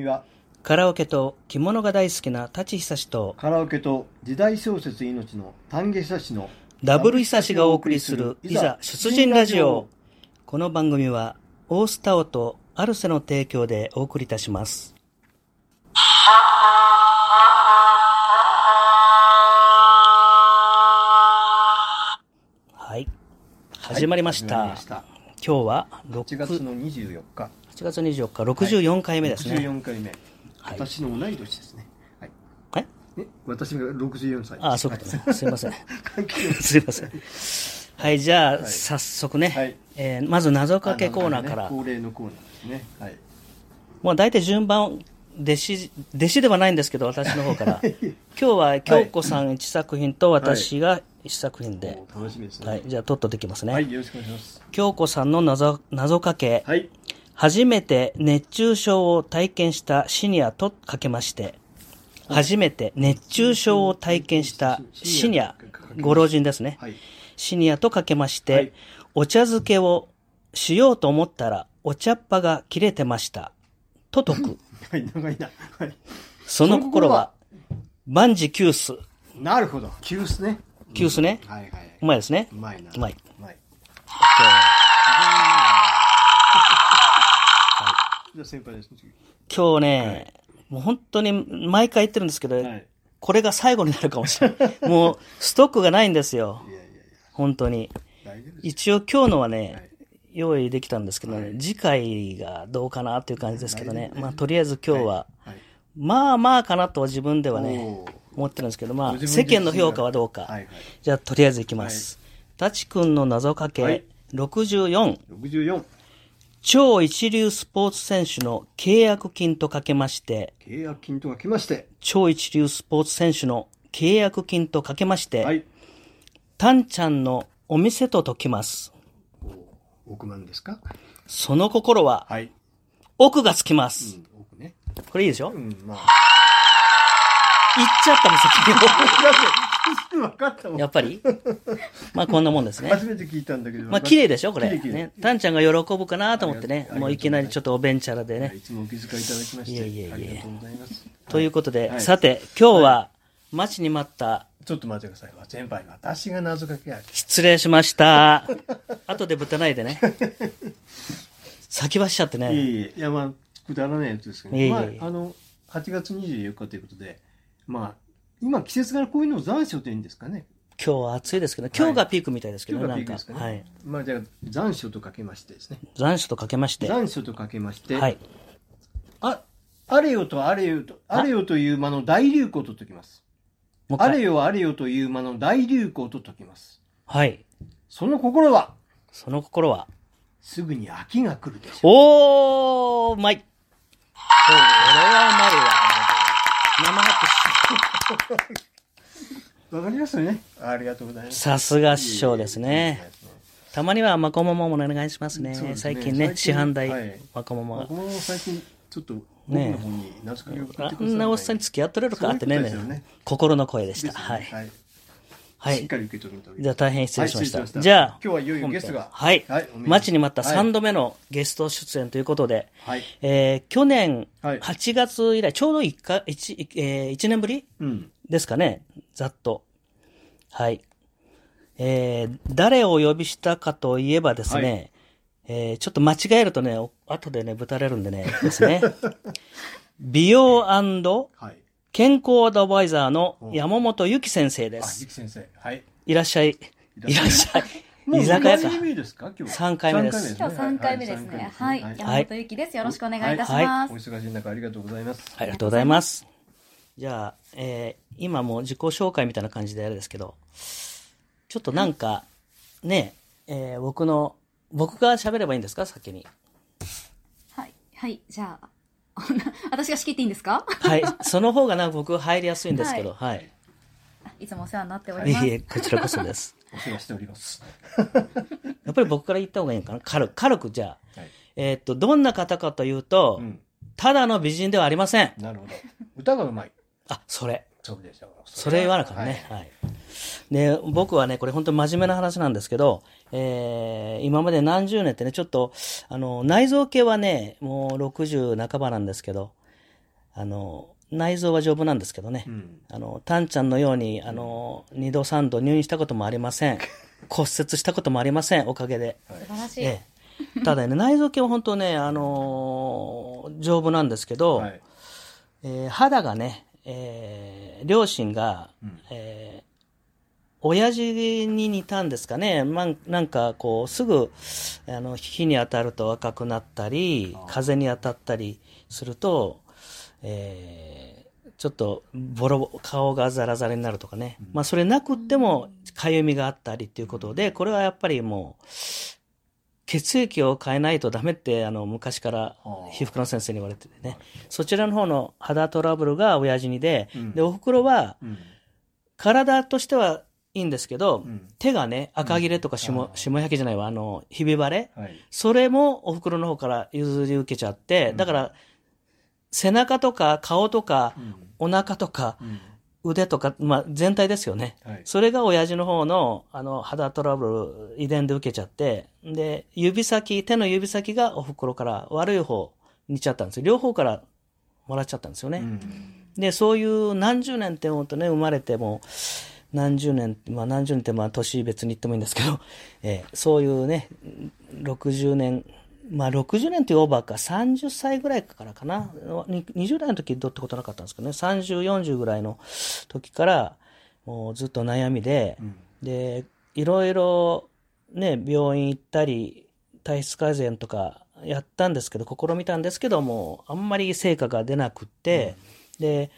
組はカラオケと着物が大好きな舘久志とカラオケと時代小説命の丹下久志のダブル久志がお送りするいざ出陣ラジオ。この番組はオースタオとアルセの提供でお送りいたします。はい、始まりました、今日は8月の24日8月24日64回目ですね、はい、64回目私の同い年ですね。はい。はい、私が64歳です。ああ、そういうことね。はい、すいません。関係ない。すいません。はい、じゃあ、はい、早速ね、はい、まず謎かけコーナーから。恒例のコーナーですね。はい。まあ、大体順番、弟子ではないんですけど、私の方から。今日は京子さん1作品と私が1作品で。はい、楽しみですね。はい、じゃあ、とっとできますね。はい、よろしくお願いします。京子さんの謎かけ。はい。初めて熱中症を体験したシニアとかけまして、初めて熱中症を体験したシニア、ご老人ですね。シニアとかけまして、お茶漬けをしようと思ったらお茶っ葉が切れてました。と解く。長いな。その心は、万事休す。なるほど。休すね。休すね。うまいですね。うまいな。うまい。先輩です。今日ね、はい、もう本当に毎回言ってるんですけど、はい、これが最後になるかもしれないもうストックがないんですよ。いや本当に一応今日のはね、はい、用意できたんですけどね、はい、次回がどうかなっていう感じですけどね、まあとりあえず今日は、はい、まあかなと自分ではね思ってるんですけど、まあ世間の評価はどうか、じゃあとりあえずいきます。タチ君の謎かけ、はい、64超一流スポーツ選手の契約金とかけまして、超一流スポーツ選手の契約金とかけまして、はい、タンちゃんのお店と解きます。億万ですか？その心は、はい、奥がつきます。うん、奥ね、これいいでしょ？うん、まあ。言っちゃったもん、先に。分かったもん。やっぱりまあこんなもんですね。初めて聞いたんだけど。まあ綺麗でしょこれ。ね。タンちゃんが喜ぶかなと思ってね。もういきなりちょっとおべんちゃらでね、はい。いつもお気遣いいただきまして。いや。ありがとうございます。ということで、はい、さて、今日は待ちに待った、はい。ちょっと待ってください。先輩、私が謎かけある。失礼しました。後でぶたないでね。先走っちゃってね。いや、まあ、くだらないやつですけど、ね、まあ、8月24日ということで、まあ、今季節からこういうのを残暑というんですかね。今日は暑いですけど、今日がピークみたいですけどね。はい、今日がピークですかね。はい。まあじゃあ残暑とかけましてですね。残暑とかけまして。はい。あれよという間の大流行と解きます。あれよという間の大流行と解きます。はい。その心はすぐに秋が来るでしょう。おー、うまい。これはうまいわ。生拍手。わかりますよね。ありがとうございます。さすが師匠ですね。たまにはマコモモもお願いしますね。最近ね、市販代マコモモが。マコモモ最近ちょっと僕の方に懐かしいことあんなおっさんに付き合っとれるかってね。心の声でした。はい。はい。しっかり受け取ると。じゃあ大変失礼しました。じゃあ今日はいよいよゲストが。はい。待ちに待った3度目のゲスト出演ということで、去年8月以来ちょうど1年ぶりですかね。ざっと。はい。誰を呼びしたかといえばですね、ちょっと間違えるとね、後でねぶたれるんでねですね。美容健康アドバイザーの山本由紀先生です。あ、由紀先生。はい。いらっしゃい。居酒屋か。3回目です。今日3回目ですね。はい。山本由紀です。よろしくお願いいたします。お忙しい中ありがとうございます。ありがとうございます。じゃあ、今もう自己紹介みたいな感じであれですけど、ちょっとなんか、ね、僕が喋ればいいんですか？先に。はい。じゃあ。私が仕切っていいんですか？はい。その方がなんか僕入りやすいんですけど、はい。いつもお世話になっております。いえ、こちらこそです。お世話しております。やっぱり僕から言った方がいいのかな？軽くじゃあ。はい、どんな方かというと、ただの美人ではありません。なるほど。歌がうまい。あ、それ。そうでしょう。それ言わなかったね。はい。で、僕はね、これ本当に真面目な話なんですけど、今まで何十年ってね、ちょっと、内臓系はね、もう60半ばなんですけど、内臓は丈夫なんですけどね、うん、タンちゃんのように2度3度入院したこともありません骨折したこともありませんおかげで、はい、素晴らしい、ただね内臓系は本当ね丈夫なんですけど、はい、肌がね、両親が、うん、親父に似たんですかね、なんかこうすぐ火に当たると赤くなったり風に当たったりすると、ちょっと顔がザラザラになるとかね、うん、まあそれなくってもかゆみがあったりっていうことで、これはやっぱりもう血液を変えないとダメって昔から皮膚科の先生に言われててね、そちらの方の肌トラブルが親父にで、うん、でお袋は、うん、体としてはいいんですけど、うん、手がね赤切れとか霜焼けじゃないわひび割れ、はい、それもお袋の方から譲り受けちゃって、うん、だから背中とか顔とか、うん、お腹とか、うん、腕とか、まあ、全体ですよね、はい、それが親父の方の肌トラブル遺伝で受けちゃって、で手の指先がお袋から悪い方にっちゃったんですよ。両方からもらっちゃったんですよね、うん、でそういう何十年って思うとね、生まれても何十年ってまあ年別に言ってもいいんですけど、そういうね、60年というオーバーか、30歳ぐらいからかな、20代の時どうってことなかったんですけどね、30、40ぐらいの時からもうずっと悩みで、うん、で、いろいろね、病院行ったり、体質改善とかやったんですけど、試みたんですけども、あんまり成果が出なくって、うん、で、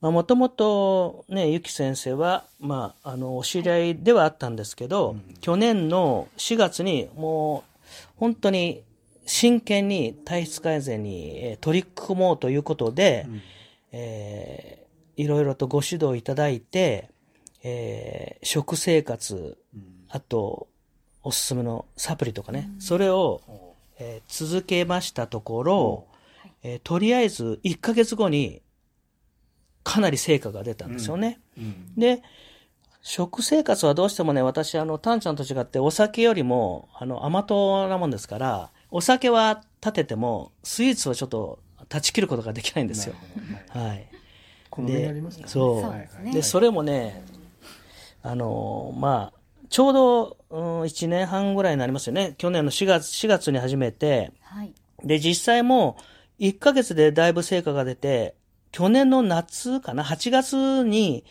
もともとね、ゆき先生は、まあ、お知り合いではあったんですけど、うん、去年の4月にもう本当に真剣に体質改善に取り組もうということで、うん、いろいろとご指導いただいて、食生活、うん、あとおすすめのサプリとかね、うん、それを、続けましたところ、うん、とりあえず1ヶ月後にかなり成果が出たんですよね、うんうん、で食生活はどうしてもね、私タンちゃんと違ってお酒よりも甘党なもんですから、お酒は立ててもスイーツはちょっと断ち切ることができないんですよ、はい、好みになりますね。そうで、それもね、まあちょうど、1年半ぐらいになりますよね、去年の4月に始めて、はい、で実際もう1ヶ月でだいぶ成果が出て、去年の夏かな、8月に、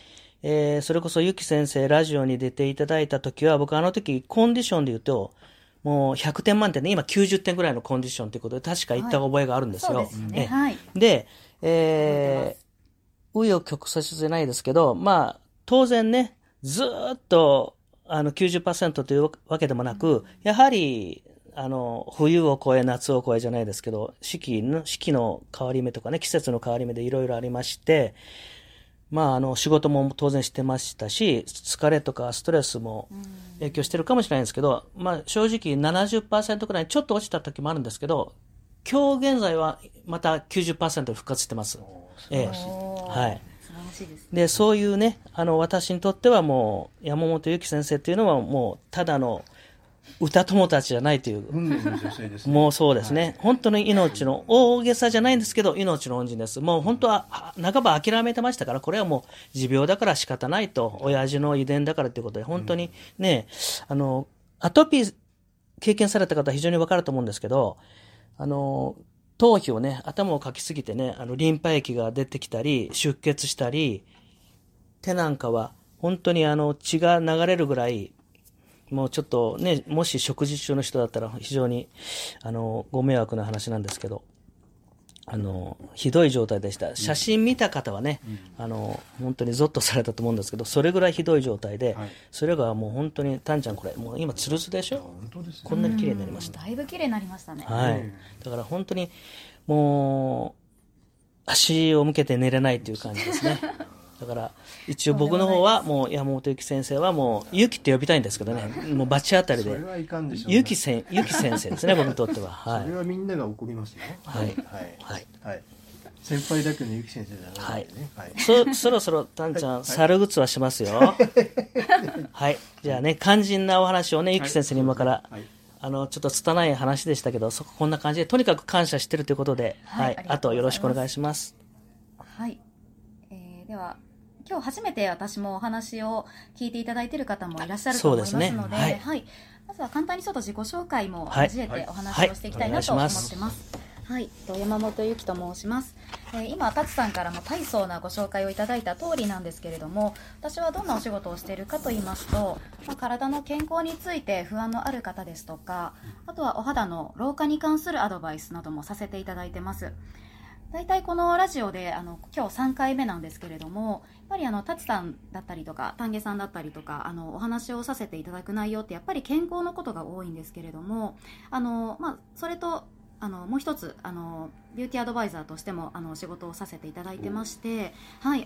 それこそゆき先生ラジオに出ていただいた時は、僕時コンディションで言うと、もう100点満点で、今90点ぐらいのコンディションということで、確か言った覚えがあるんですよ。はい、そうですね。はい。で、紆余曲折じゃないですけど、まあ、当然ね、ずっと、90% というわけでもなく、うん、やはり、冬を越え夏を越えじゃないですけど、四季の変わり目とかね、季節の変わり目でいろいろありまして、まあ仕事も当然してましたし、疲れとかストレスも影響してるかもしれないんですけど、まあ正直 70% くらいちょっと落ちた時もあるんですけど、今日現在はまた 90% 復活してます。で、そういうね、私にとってはもう山本由紀先生というのはもうただの歌友達じゃないという、もうそうですね、はい、本当に命の大げさじゃないんですけど、命の恩人です。もう本当は半ば諦めてましたから、これはもう持病だから仕方ないと、親父の遺伝だからということで、本当にね、うん、アトピー経験された方は非常に分かると思うんですけど、頭皮をね、頭をかきすぎてね、リンパ液が出てきたり出血したり、手なんかは本当に血が流れるぐらい、もうちょっとね、もし食事中の人だったら非常にご迷惑な話なんですけど、ひどい状態でした。写真見た方はね、うん、本当にゾッとされたと思うんですけど、それぐらいひどい状態で、はい、それがもう本当に、タンちゃんこれもう今ツルツルでしょ、本当ですね、こんなに綺麗になりました。だいぶ綺麗になりましたね、はい、だから本当にもう足を向けて寝れないという感じですねだから一応僕の方はもう山本由紀先生はもうゆきって呼びたいんですけどね、もうバチ当たりでゆき先生ですね僕にとっては、はい、それはみんなが怒りますよ、はいはいはいはい、先輩だけのゆき先生じゃないですね、はいはい、そろそろタンちゃん猿靴はしますよはい、じゃあね、肝心なお話をね、ゆき先生に今から、はい、ちょっと拙い話でしたけど、こんな感じでとにかく感謝してるということで、はいはい、あとよろしくお願いします。はい、では今日初めて私もお話を聞いていただいている方もいらっしゃると思いますので、そうですね、はいはい、まずは簡単にちょっと自己紹介も交えてお話をしていきたいなと思ってます、はいはいはいはい、山本由紀と申します。今勝さんからも大層なご紹介をいただいた通りなんですけれども、私はどんなお仕事をしているかと言いますと、体の健康について不安のある方ですとか、あとはお肌の老化に関するアドバイスなどもさせていただいてます。大体このラジオで今日3回目なんですけれども、やっぱり達さんだったりとか丹下さんだったりとかお話をさせていただく内容ってやっぱり健康のことが多いんですけれども、それともう一つビューティーアドバイザーとしても仕事をさせていただいてまして、はい、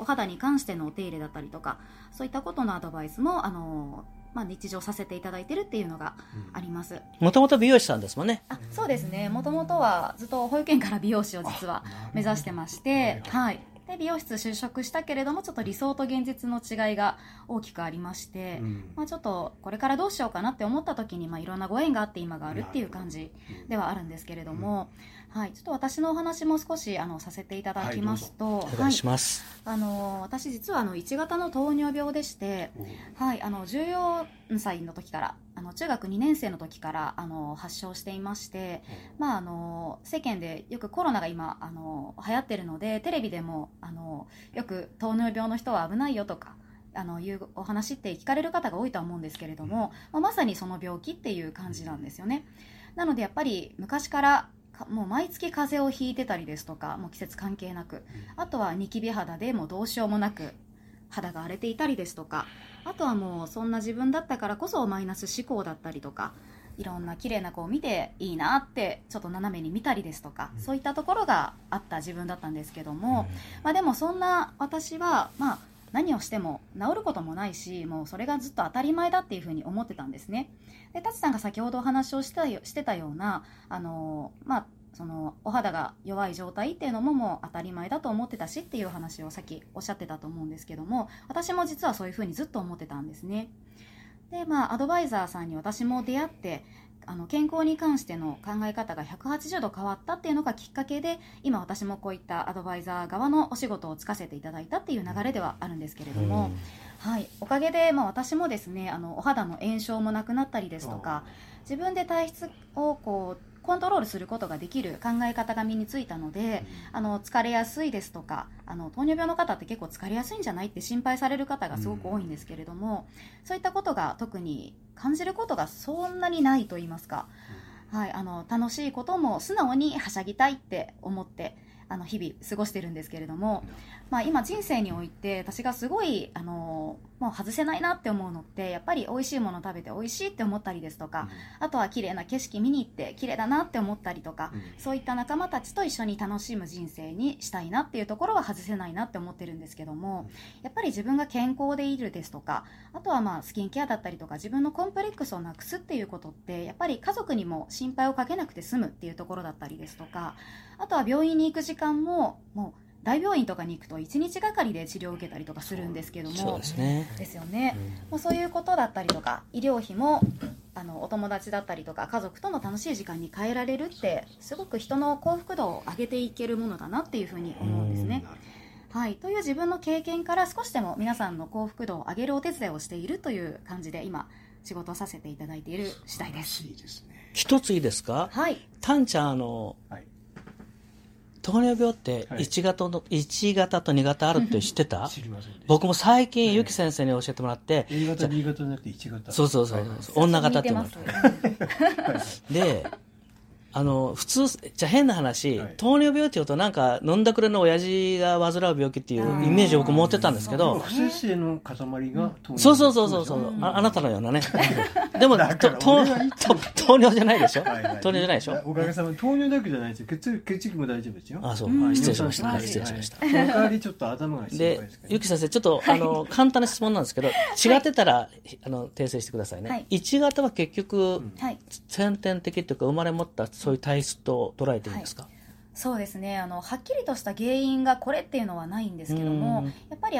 お肌に関してのお手入れだったりとかそういったことのアドバイスも日常させていただいてるっていうのがあります。もともと美容師さんですもんね。あ、そうですね、もともとはずっと保育園から美容師を実は目指してまして、はい、で美容室就職したけれどもちょっと理想と現実の違いが大きくありまして、ちょっとこれからどうしようかなって思った時に、いろんなご縁があって今があるっていう感じではあるんですけれども、はい、ちょっと私のお話も少しさせていただきますと、はい、お願いします、はい、私実は1型の糖尿病でして、はい、14歳の時から中学2年生の時から発症していまして、世間でよくコロナが今流行ってるのでテレビでもよく糖尿病の人は危ないよとかいうお話って聞かれる方が多いとは思うんですけれども、まさにその病気っていう感じなんですよね。なのでやっぱり昔からもう毎月風邪をひいてたりですとか、もう季節関係なく、あとはニキビ肌でもうどうしようもなく肌が荒れていたりですとか、あとはもうそんな自分だったからこそマイナス思考だったりとか、いろんな綺麗な子を見ていいなってちょっと斜めに見たりですとか、そういったところがあった自分だったんですけども、でもそんな私は何をしても治ることもないし、もうそれがずっと当たり前だっていうふうに思ってたんですね。で、達さんが先ほどお話をしてたようなそのお肌が弱い状態っていうのももう当たり前だと思ってたしっていう話をさっきおっしゃってたと思うんですけども、私も実はそういうふうにずっと思ってたんですね。で、アドバイザーさんに私も出会って健康に関しての考え方が180度変わったっていうのがきっかけで、今私もこういったアドバイザー側のお仕事をつかせていただいたっていう流れではあるんですけれども、はい、おかげで、私もですねお肌の炎症もなくなったりですとか、自分で体質をコントロールすることができる考え方が身についたので、疲れやすいですとか糖尿病の方って結構疲れやすいんじゃないって心配される方がすごく多いんですけれども、そういったことが特に感じることがそんなにないと言いますか、はい、楽しいことも素直にはしゃぎたいって思って日々過ごしてるんですけれども、今人生において私がすごいもう外せないなって思うのって、やっぱり美味しいもの食べて美味しいって思ったりですとか、あとは綺麗な景色見に行って綺麗だなって思ったりとか、そういった仲間たちと一緒に楽しむ人生にしたいなっていうところは外せないなって思ってるんですけども、やっぱり自分が健康でいるですとか、あとはスキンケアだったりとか自分のコンプレックスをなくすっていうことって、やっぱり家族にも心配をかけなくて済むっていうところだったりですとか、あとは病院に行く時間も大病院とかに行くと1日がかりで治療を受けたりとかするんですけども、そうですね、ですよね、もうそういうことだったりとか、医療費もお友達だったりとか家族との楽しい時間に変えられるって、すごく人の幸福度を上げていけるものだなっていうふうに思うんですね。はい、という自分の経験から少しでも皆さんの幸福度を上げるお手伝いをしているという感じで今仕事をさせていただいている次第です。一ついいですか、はい、たんちゃんはい、糖尿病って1型と2型あるって知ってた？知りませんでした。僕も最近ゆき先生に教えてもらって、A 型2型じゃなくて1型。そうそうそう、はいはい、女型って言うの。で、普通じゃ変な話、はい、糖尿病っていうとなんか飲んだくれの親父が患う病気っていうイメージを僕持ってたんですけど、不摂生の塊が糖尿病。そうそうそうそうそう、あなたのようなね。でも糖尿じゃないでしょ。はいはい、糖尿じゃないでしょ。おかげさまで糖尿だけじゃないですよ。血液も大丈夫ですよ。あ、そう、はい、失礼しました、はい、失礼しました。その代わりちょっと頭が心配ですけど。ゆき先生ちょっと簡単な質問なんですけど、違ってたら、はい、訂正してくださいね。はい、1型は結局、はい、先天的というか生まれ持ったそういう体質と捉えていいんですか？はい、そうですね、はっきりとした原因がこれっていうのはないんですけども、やっぱり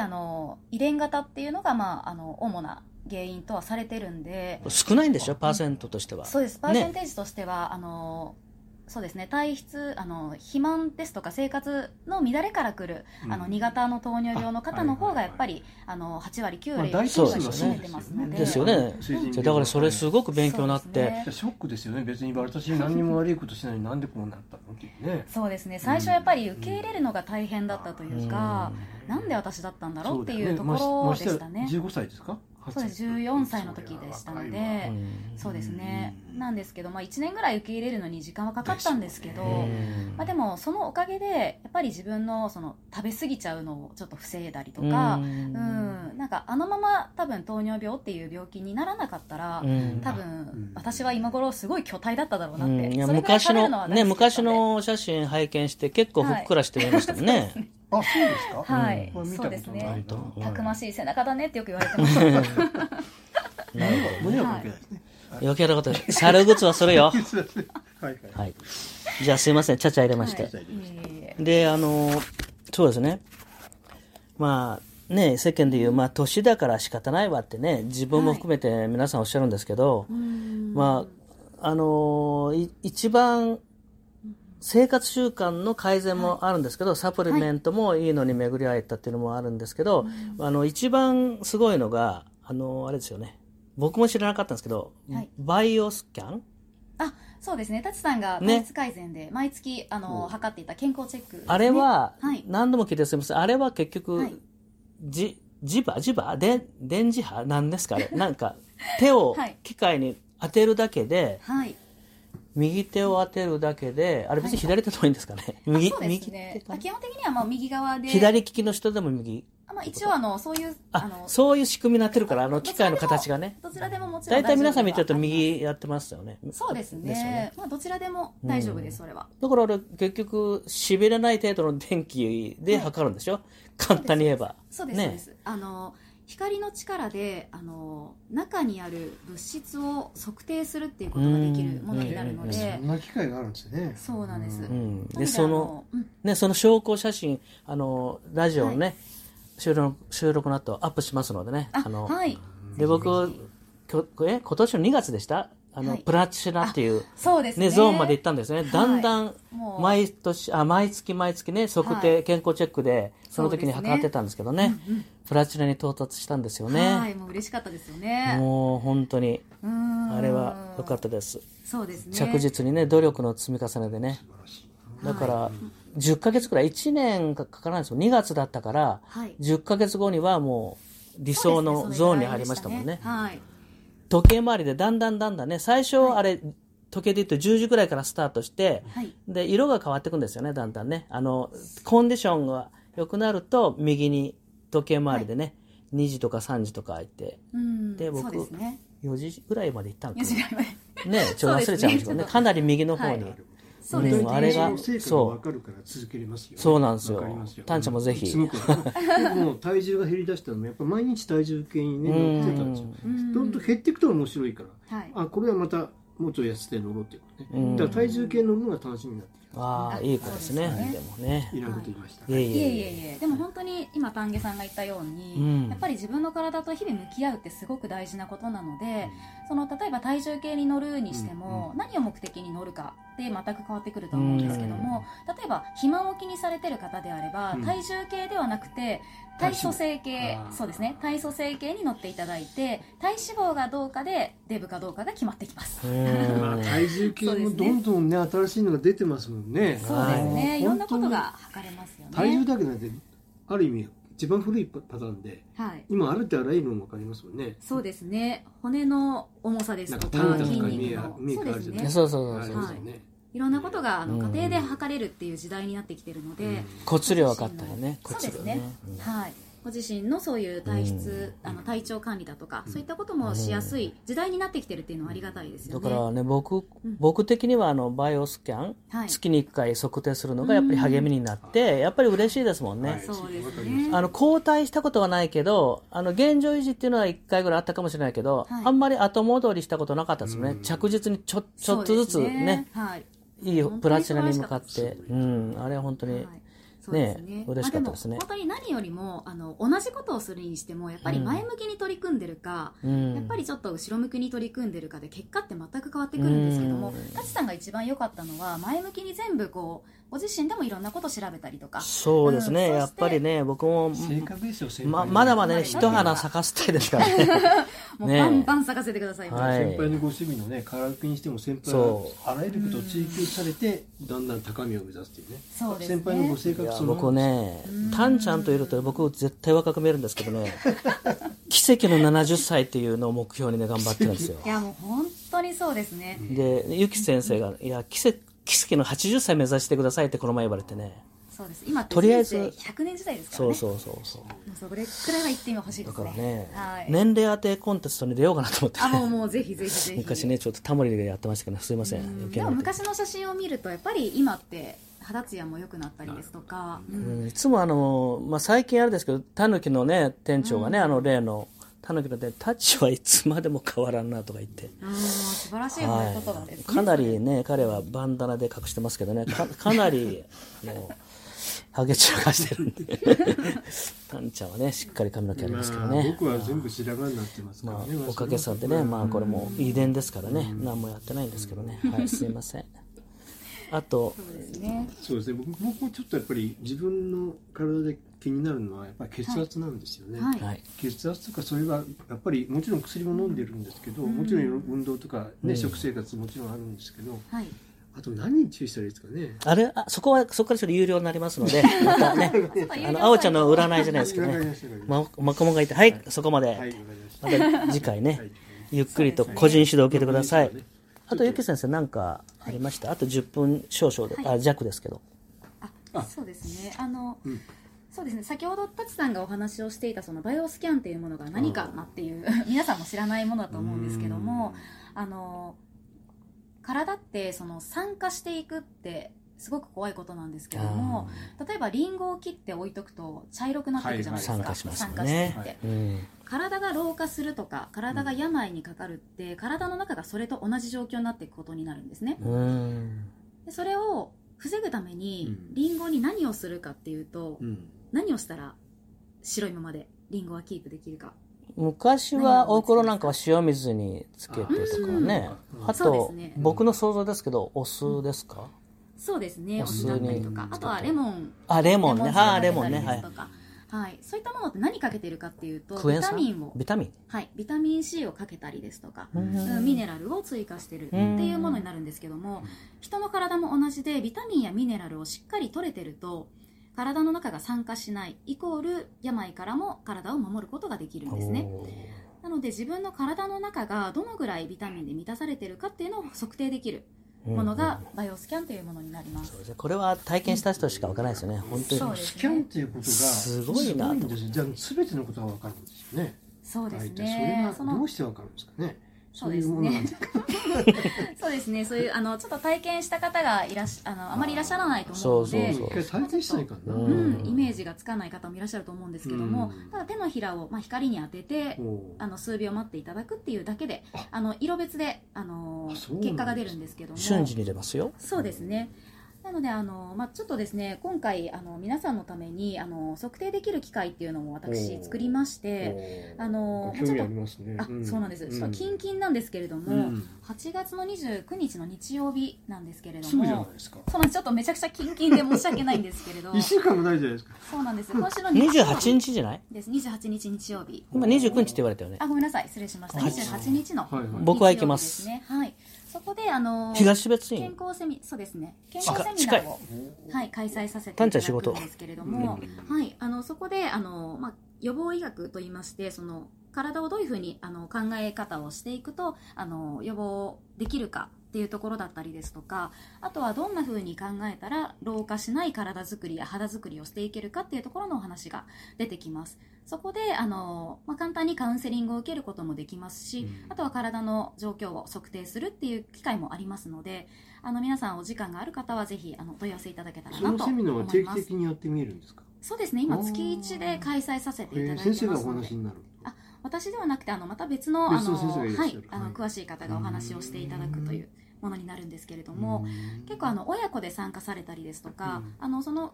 遺伝型っていうのが、主な原因とはされてるんで。少ないんでしょ、パーセントとしては。そうです、パーセンテージとしては、そうですね、体質肥満ですとか生活の乱れからくる、うん、2型の糖尿病の方の方がやっぱり8割9割占めてますので、ですよね。だからそれすごく勉強になって、ね、ショックですよね。別に私何にも悪いことしないのになんでこうなったのってね。そうですね、最初やっぱり受け入れるのが大変だったというか、うん、なんで私だったんだろうっていうところでしたね。15歳ですか。そうです、14歳の時でしたので、そうですね、なんですけど、1年ぐらい受け入れるのに時間はかかったんですけど、でもそのおかげでやっぱり自分のその食べ過ぎちゃうのをちょっと防いだりとか、なんかまま多分糖尿病っていう病気にならなかったら、多分私は今頃すごい巨体だっただろうなって、いやそれぐらい食べるのは大好きだったんで、昔の写真拝見して結構ふっくらしてましたもんね、はいあ、そうですか。はい、これ見たことないと。たくましい背中だねってよく言われてます。胸は関係ないですね。余計なことで。猿靴はそれよ。はい。じゃあすいません、ちゃちゃ入れまして。はい、で、そうですね。ね、世間でいう、年だから仕方ないわってね、自分も含めて皆さんおっしゃるんですけど、はい、一番、生活習慣の改善もあるんですけど、サプリメントもいいのに巡り合えたっていうのもあるんですけど、一番すごいのが、あれですよね。僕も知らなかったんですけど、バイオスキャン？あ、そうですね。タチさんが体質改善で、毎月、測っていた健康チェックですね。あれは、何度も聞いてすみません。あれは結局、磁場で、電磁波なんですかね。なんか、手を機械に当てるだけで、右手を当てるだけで、あれ別に左手でもいいんですかね。そうですね。基本的には右側で。左利きの人でも右。一応そういう仕組みになってるから、機械の形がね。どちらでももちろん。大体皆さん見てると右やってますよね。そうですね。どちらでも大丈夫です、それは。だからあれ結局、痺れない程度の電気で測るんでしょ？簡単に言えば。そうです、そうです。光の力で中にある物質を測定するっていうことができるものになるので、そんな機会があるんですね。そうなんです。でその証拠写真ラジオのね、収録の後アップしますのでね。で僕今年の2月でした。プラチナっていうねゾーンまで行ったんですね。だんだん毎月ね測定健康チェックでその時に測ってたんですけどね。プラチナに到達したんですよね。はい、もう嬉しかったですよね。もう本当にあれは良かったです。そうですね。着実にね努力の積み重ねでね。だから10ヶ月くらい1年かからないんですよ。2月だったから10ヶ月後にはもう理想のゾーンに入りましたもんね。はい。時計回りでだんだんね、最初あれ、時計で言うと10時くらいからスタートして、で、色が変わっていくんですよね、だんだんね。コンディションが良くなると、右に時計回りでね、2時とか3時とか入って、で、僕、4時ぐらいまで行ったんですよ。ね、ちょっと忘れちゃうんですけどね、かなり右の方に。そうですね。あれが、そうなんですよ。タンちゃんもぜひ。体重が減り出したのも、やっぱ毎日体重計にね、乗ってたんですよ。どんどん減っていくと面白いから、あ、これはまた、もうちょい痩せて乗ろうってことね。だから体重計乗るのが楽しみになってきた。ああ、いい子ですね。でもね。いいなこと言いました。いえいえいえ。でも本当に今、丹下さんが言ったように、やっぱり自分の体と日々向き合うってすごく大事なことなので、例えば体重計に乗るにしても、何を目的に乗るか。で全く変わってくると思うんですけども、例えば肥満を気にされてる方であれば、体重計ではなくて体組成計、そうですね、体組成計に乗っていただいて、体脂肪がどうかでデブかどうかが決まってきます。体重計もどんどんね新しいのが出てますもんね。そうですね。いろんなことが測れますよね。体重だけなんてある意味一番古いパターンで、今あるってあらゆるのも分かりますもんね。そうですね。骨の重さですとか筋肉の、そうですね。そうですね。いろんなことが家庭で測れるっていう時代になってきてるので、骨量分かったよね。そうですね。はい。ご自身のそういう体質、体調管理だとか、そういったこともしやすい時代になってきてるっていうのはありがたいですよね。だからね、僕的にはバイオスキャン、月に1回測定するのがやっぱり励みになって、やっぱり嬉しいですもんね。そうですね。交代したことはないけど、現状維持っていうのは1回ぐらいあったかもしれないけど、あんまり後戻りしたことなかったですね。着実にちょっとずつね。いいプラチナに向かって、あれは本当にね、嬉しかったですね。本当に何よりも同じことをするにしてもやっぱり前向きに取り組んでるか、うん、やっぱりちょっと後ろ向きに取り組んでるかで結果って全く変わってくるんですけども、舘さんが一番良かったのは前向きに全部こうご自身でもいろんなことを調べたりとか。そうですね、うん、やっぱりね、僕もまだまだね、一花咲かせたいですからねもうバンバン咲かせてください、ね、はい、先輩のご趣味のね、科学にしても先輩はあらゆることを追求されてだんだん高みを目指すっていうね。そうですね、先輩のご性格その僕ね、タンちゃんといると僕絶対若く見えるんですけどね奇跡の70歳っていうのを目標にね、頑張ってるんですよ。いや、もう本当にそうですね。で、ゆき先生が、いや、奇跡の80歳目指してくださいってこの前言われてね。そうです。今とりあえず100年時代ですからね。そう。それくらいは言って今欲しいですね。だからね、はい、年齢当てコンテストに出ようかなと思って、ね。もうぜひぜひぜひ。昔ね、ちょっとタモリでやってましたけど、すいません。でも昔の写真を見るとやっぱり今って肌ツヤも良くなったりですとか。うん、いつもまあ、最近あれですけど、タヌキのね店長がね、例の。タヌキのでタッチはいつまでも変わらんなとか言って、素晴らしいことだね、はい。かなりね、彼はバンダナで隠してますけどね、かなりハゲ散らかしてるんで。タンちゃんはね、しっかり髪の毛ありますけどね。まあ、僕は全部白髪になってますからね。まあ、おかげさんでね、まあこれも遺伝ですからね、何もやってないんですけどね。はい、すいません。あと、そうですね。僕もちょっとやっぱり自分の体で気になるのはやっぱり血圧なんですよね、はいはい、血圧とかそれはやっぱりもちろん薬も飲んでるんですけど、うん、もちろん運動とか、ね、うん、食生活もちろんあるんですけど、はい、あと何に注意したらいいですかね。そこからちょっと有料になりますのでまたねあおちゃんの占いじゃないですけどねマコモンがいて、はい、はい、そこまで、はい、また次回ね、はい、ゆっくりと個人指導を受けてください、はい、あとゆき先生何かありました、はい、あと10分少々で、はい、弱ですけど、そうですね、うんそうですね、先ほど舘さんがお話をしていたそのバイオスキャンっていうものが何かなっていう皆さんも知らないものだと思うんですけども、体ってその酸化していくってすごく怖いことなんですけども、例えばリンゴを切って置いとくと茶色くなっていくじゃないですか、はい、酸化しますよね、酸化していって、はい、うん、体が老化するとか体が病にかかるって、うん、体の中がそれと同じ状況になっていくことになるんですね。うん、でそれを防ぐためにリンゴに何をするかっていうと、うん、何をしたら白いままでリンゴはキープできるか。昔は大黒なんかは塩水につけてとかね、あと、ね、僕の想像ですけどお酢ですか、うん、そうですね、お酢だったりとか、あとはレモンね、はい、はい、そういったものって何かけてるかっていうとビタミン、はい、ビタミン C をかけたりですとか、ミネラルを追加してるっていうものになるんですけども、人の体も同じでビタミンやミネラルをしっかり取れてると体の中が酸化しないイコール病からも体を守ることができるんですね。なので自分の体の中がどのぐらいビタミンで満たされているかっていうのを測定できるものがバイオスキャンというものになります。そうですね、これは体験した人しかわからないですよね、本当に。そうですね、スキャンということがすごいなと。じゃあ全てのことがわかるんですよね。そうですね、それがどうしてわかるんですかね。そうですね。そうですね。そういうちょっと体験した方があまりいらっしゃらないと思うので、体験したいかな、うん、イメージがつかない方もいらっしゃると思うんですけども、ただ手のひらを、まあ、光に当てて数秒待っていただくっていうだけで、色別で結果が出るんですけども、瞬時に出ますよ。そうですね。なのでまあ、ちょっとですね、今回皆さんのために測定できる機械っていうのも私作りまして、興味ありますね。そうなんです、ちょっと近々なんですけれども、8月の29日の日曜日なんですけれども、すぐじゃないですか。そうなんです、ちょっとめちゃくちゃ近々で申し訳ないんですけれど1週間もないじゃないですか。そうなんです、今週の28日じゃないです。28日日曜日、今29日って言われたよね。ごめんなさい、失礼しました。28日の日曜日ですね、僕は行きます。はい、そこで東別院健康セミナーを、はい、開催させていただくんですけれども、はい、そこでまあ、予防医学といいまして、その体をどういうふうに考え方をしていくと予防できるかっていうところだったりですとか、あとはどんなふうに考えたら老化しない体づくりや肌づくりをしていけるかっていうところのお話が出てきます。そこでまあ、簡単にカウンセリングを受けることもできますし、あとは体の状況を測定するっていう機会もありますので、皆さんお時間がある方はぜひお問い合わせいただけたらなと思います。そのセミナーは定期的にやってみるんですか。そうですね、今月1で開催させていただいてますので、先生がお話になる。私ではなくてまた別の詳しい方がお話をしていただくというものになるんですけれども、結構親子で参加されたりですとか、その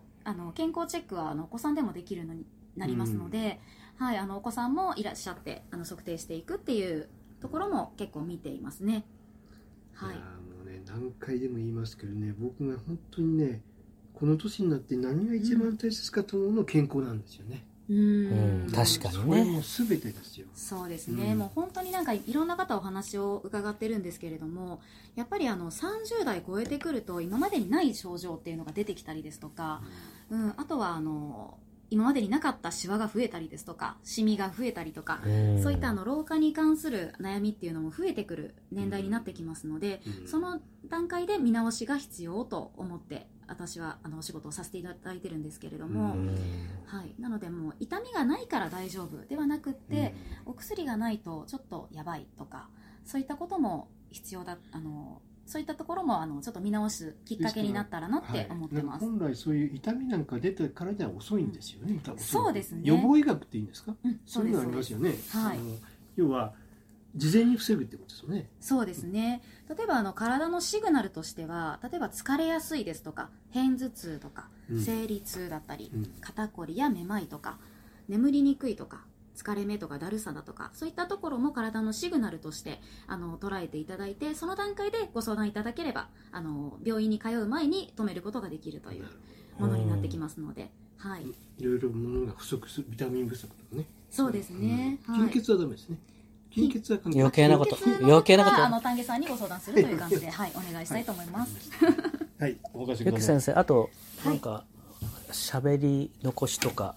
健康チェックはお子さんでもできるようになりますので、うんはい、お子さんもいらっしゃって測定していくっていうところも結構見ていますね。はい、いやもうね何回でも言いますけどね、僕が本当にねこの年になって何が一番大切かと思うのは健康なんですよね。うん、確かにね。もう全てですよ。そうですね、うん、もう本当になんかいろんな方お話を伺ってるんですけれども、やっぱり30代超えてくると今までにない症状っていうのが出てきたりですとか、うん、あとは今までになかったシワが増えたりですとか、シミが増えたりとか、そういった老化に関する悩みっていうのも増えてくる年代になってきますので、うん、その段階で見直しが必要と思って私はお仕事をさせていただいてるんですけれども、うんはい、なのでもう痛みがないから大丈夫ではなくって、うん、お薬がないとちょっとやばいとか、そういったことも必要だ、そういったところもちょっと見直すきっかけになったらなって思ってます。はい、本来そういう痛みなんか出てからでは遅いんですよね、うん、そうですね。予防医学っていいんですか、うん、そういうのありますよね。はい、要は事前に防ぐってことですよね。そうですね。例えば体のシグナルとしては、例えば疲れやすいですとか、偏頭痛とか、生理痛だったり、うん、肩こりやめまいとか、眠りにくいとか、疲れ目とかだるさだとか、そういったところも体のシグナルとして捉えていただいて、その段階でご相談いただければ病院に通う前に止めることができるというものになってきますので、はい、いろいろ物が不足する、ビタミン不足とかね。そうですね、はい、貧血はダメですね。貧血は余計なこと丹下さんにご相談するという感じで、はい、お願いしたいと思います。はい、お任せください。ゆき先生、あとなんか、はい、喋り残しとか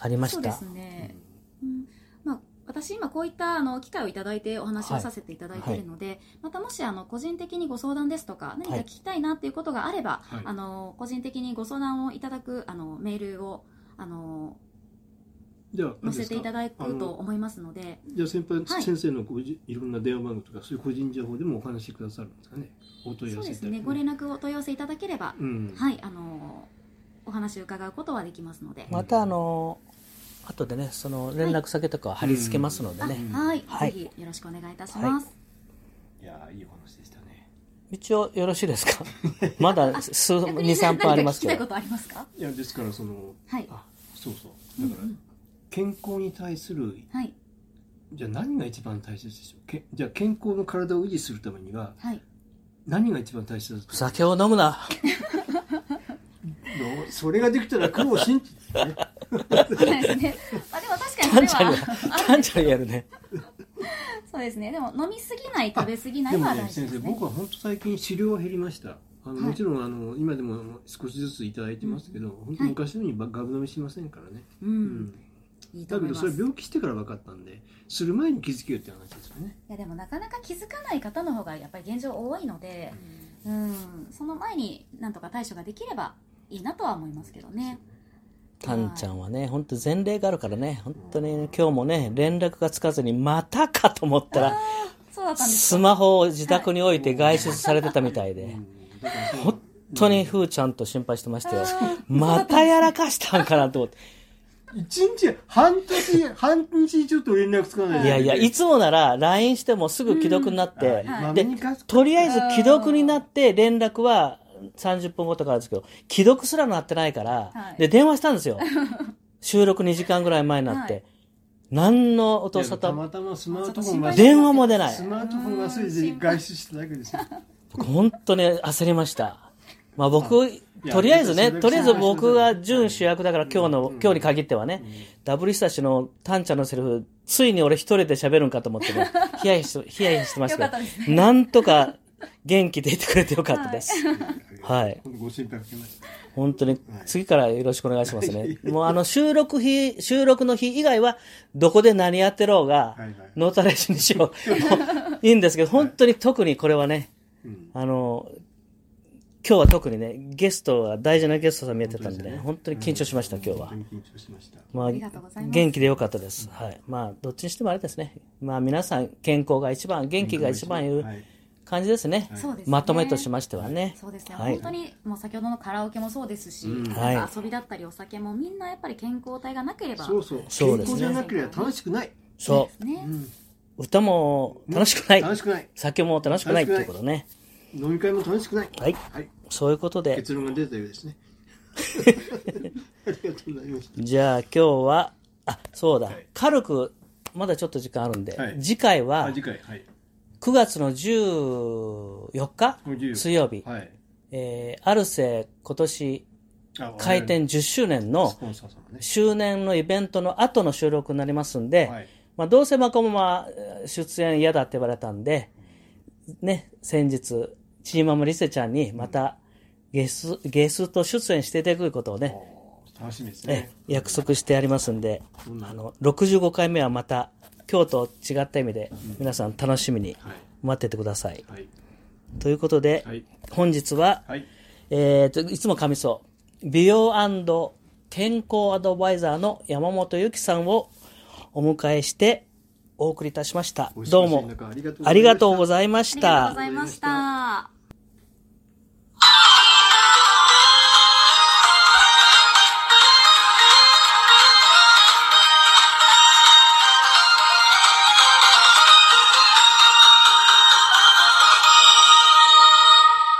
ありました？そうですね、うんまあ、私今こういった機会をいただいてお話をさせていただいているので、はいはい、またもし個人的にご相談ですとか何か聞きたいなということがあれば、はい、個人的にご相談をいただくメールを載せていただくと思いますので、じゃあ先生のいろんな電話番号とか、そういう個人情報でもお話しくださるんですかね。お問い合わせいただく。そうですね、ご連絡をお問い合わせいただければ、うんはい、お話を伺うことはできますので、また後でねその連絡先とかは貼り付けますのでね、はいはい、ぜひよろしくお願いいたします。はい、いやいいお話でしたね。一応よろしいですか？まだ2、3分ありますけど。聞きたいことありますか？いやですからはい、あそうそうだから、うんうん、健康に対する、はい、じゃあ何が一番大切でしょう。じゃあ健康の体を維持するためには、はい、何が一番大切だと思います？酒を飲むな。それができたら苦を信じてね。そうですね。あでも確かにそれはタンちゃんやるね。そうですね。でも飲みすぎない食べすぎないは大事ですね。でもね先生、僕は本当最近治療は減りました。はい、もちろん今でも少しずついただいてますけど、本当昔のようにガブ飲みしませんからね。はい、うん。いいと思います。だけどそれ病気してから分かったんで、する前に気づけよって話ですよね。いやでもなかなか気づかない方の方がやっぱり現状多いので、うん、その前になんとか対処ができればいいなとは思いますけどね。タンちゃんはね、本当前例があるからね、本当に今日もね、連絡がつかずにまたかと思ったら、そうだったんです。スマホを自宅に置いて外出されてたみたいで、本当にふーちゃんと心配してましたよ。またやらかしたんかなと思って。1日半年ちょっと連絡つかない。いやいや、いつもなら LINE してもすぐ既読になって、で、とりあえず既読になって連絡は30分後とかあるんですけど、既読すらなってないから、はい、で電話したんですよ。収録2時間ぐらい前になって、はい、何の音沙汰たまたまスマートフォンが電話も出ない。スマートフォンが忘れずに外出しただけですよ。僕本当に焦りました。まあ僕とりあえず僕が準主役だから、今日に限ってはね、ダブル久しのタンちゃんのセリフ、ついに俺一人で喋るんかと思ってね、ヒヤヒヤしてましたけど、ね、なんとか。元気でいてくれてよかったです。はい。ご心配かけました。本当に次からよろしくお願いしますね。もう収録の日以外はどこで何やってろうが、のたれしにしよう。いいんですけど、本当に特にこれはね、今日は特にね、ゲストが大事なゲストさん見えてたんでね、本当に緊張しました、今日は。本当に緊張しました。まあ、元気でよかったです。はい。まあ、どっちにしてもあれですね。まあ、皆さん健康が一番、元気が一番いう、感じですね。はい、まとめとしましてはね。そうですね。はい、本当にもう先ほどのカラオケもそうですし、うん、なんか遊びだったりお酒もみんなやっぱり健康体がなければ、そうですね、健康じゃなければ楽しくない。そうですね。うん、歌も楽しくない。楽しくない。酒も楽しくないっていうことね。飲み会も楽しくない。はい。はい、そういうことで結論が出たようですね。ありがとうございました。じゃあ今日は、あ、そうだ、はい、軽くまだちょっと時間あるんで、はい、次回は9月の14日、はい、水曜日、はい、アルセ今年開店10周年の周年のイベントの後の収録になりますんで、はい、まあ、どうせまこもま出演嫌だって言われたんで、ね、先日チーマムリセちゃんにまたゲスト出演していただくことをね、楽しみですね、約束してありますんで、65回目はまた今日と違った意味で皆さん楽しみに待っててください、はい、ということで、はい、本日は、はい、いつも神そう美容&健康アドバイザーの山本由紀さんをお迎えしてお送りいたしました。どうもありがとうございました。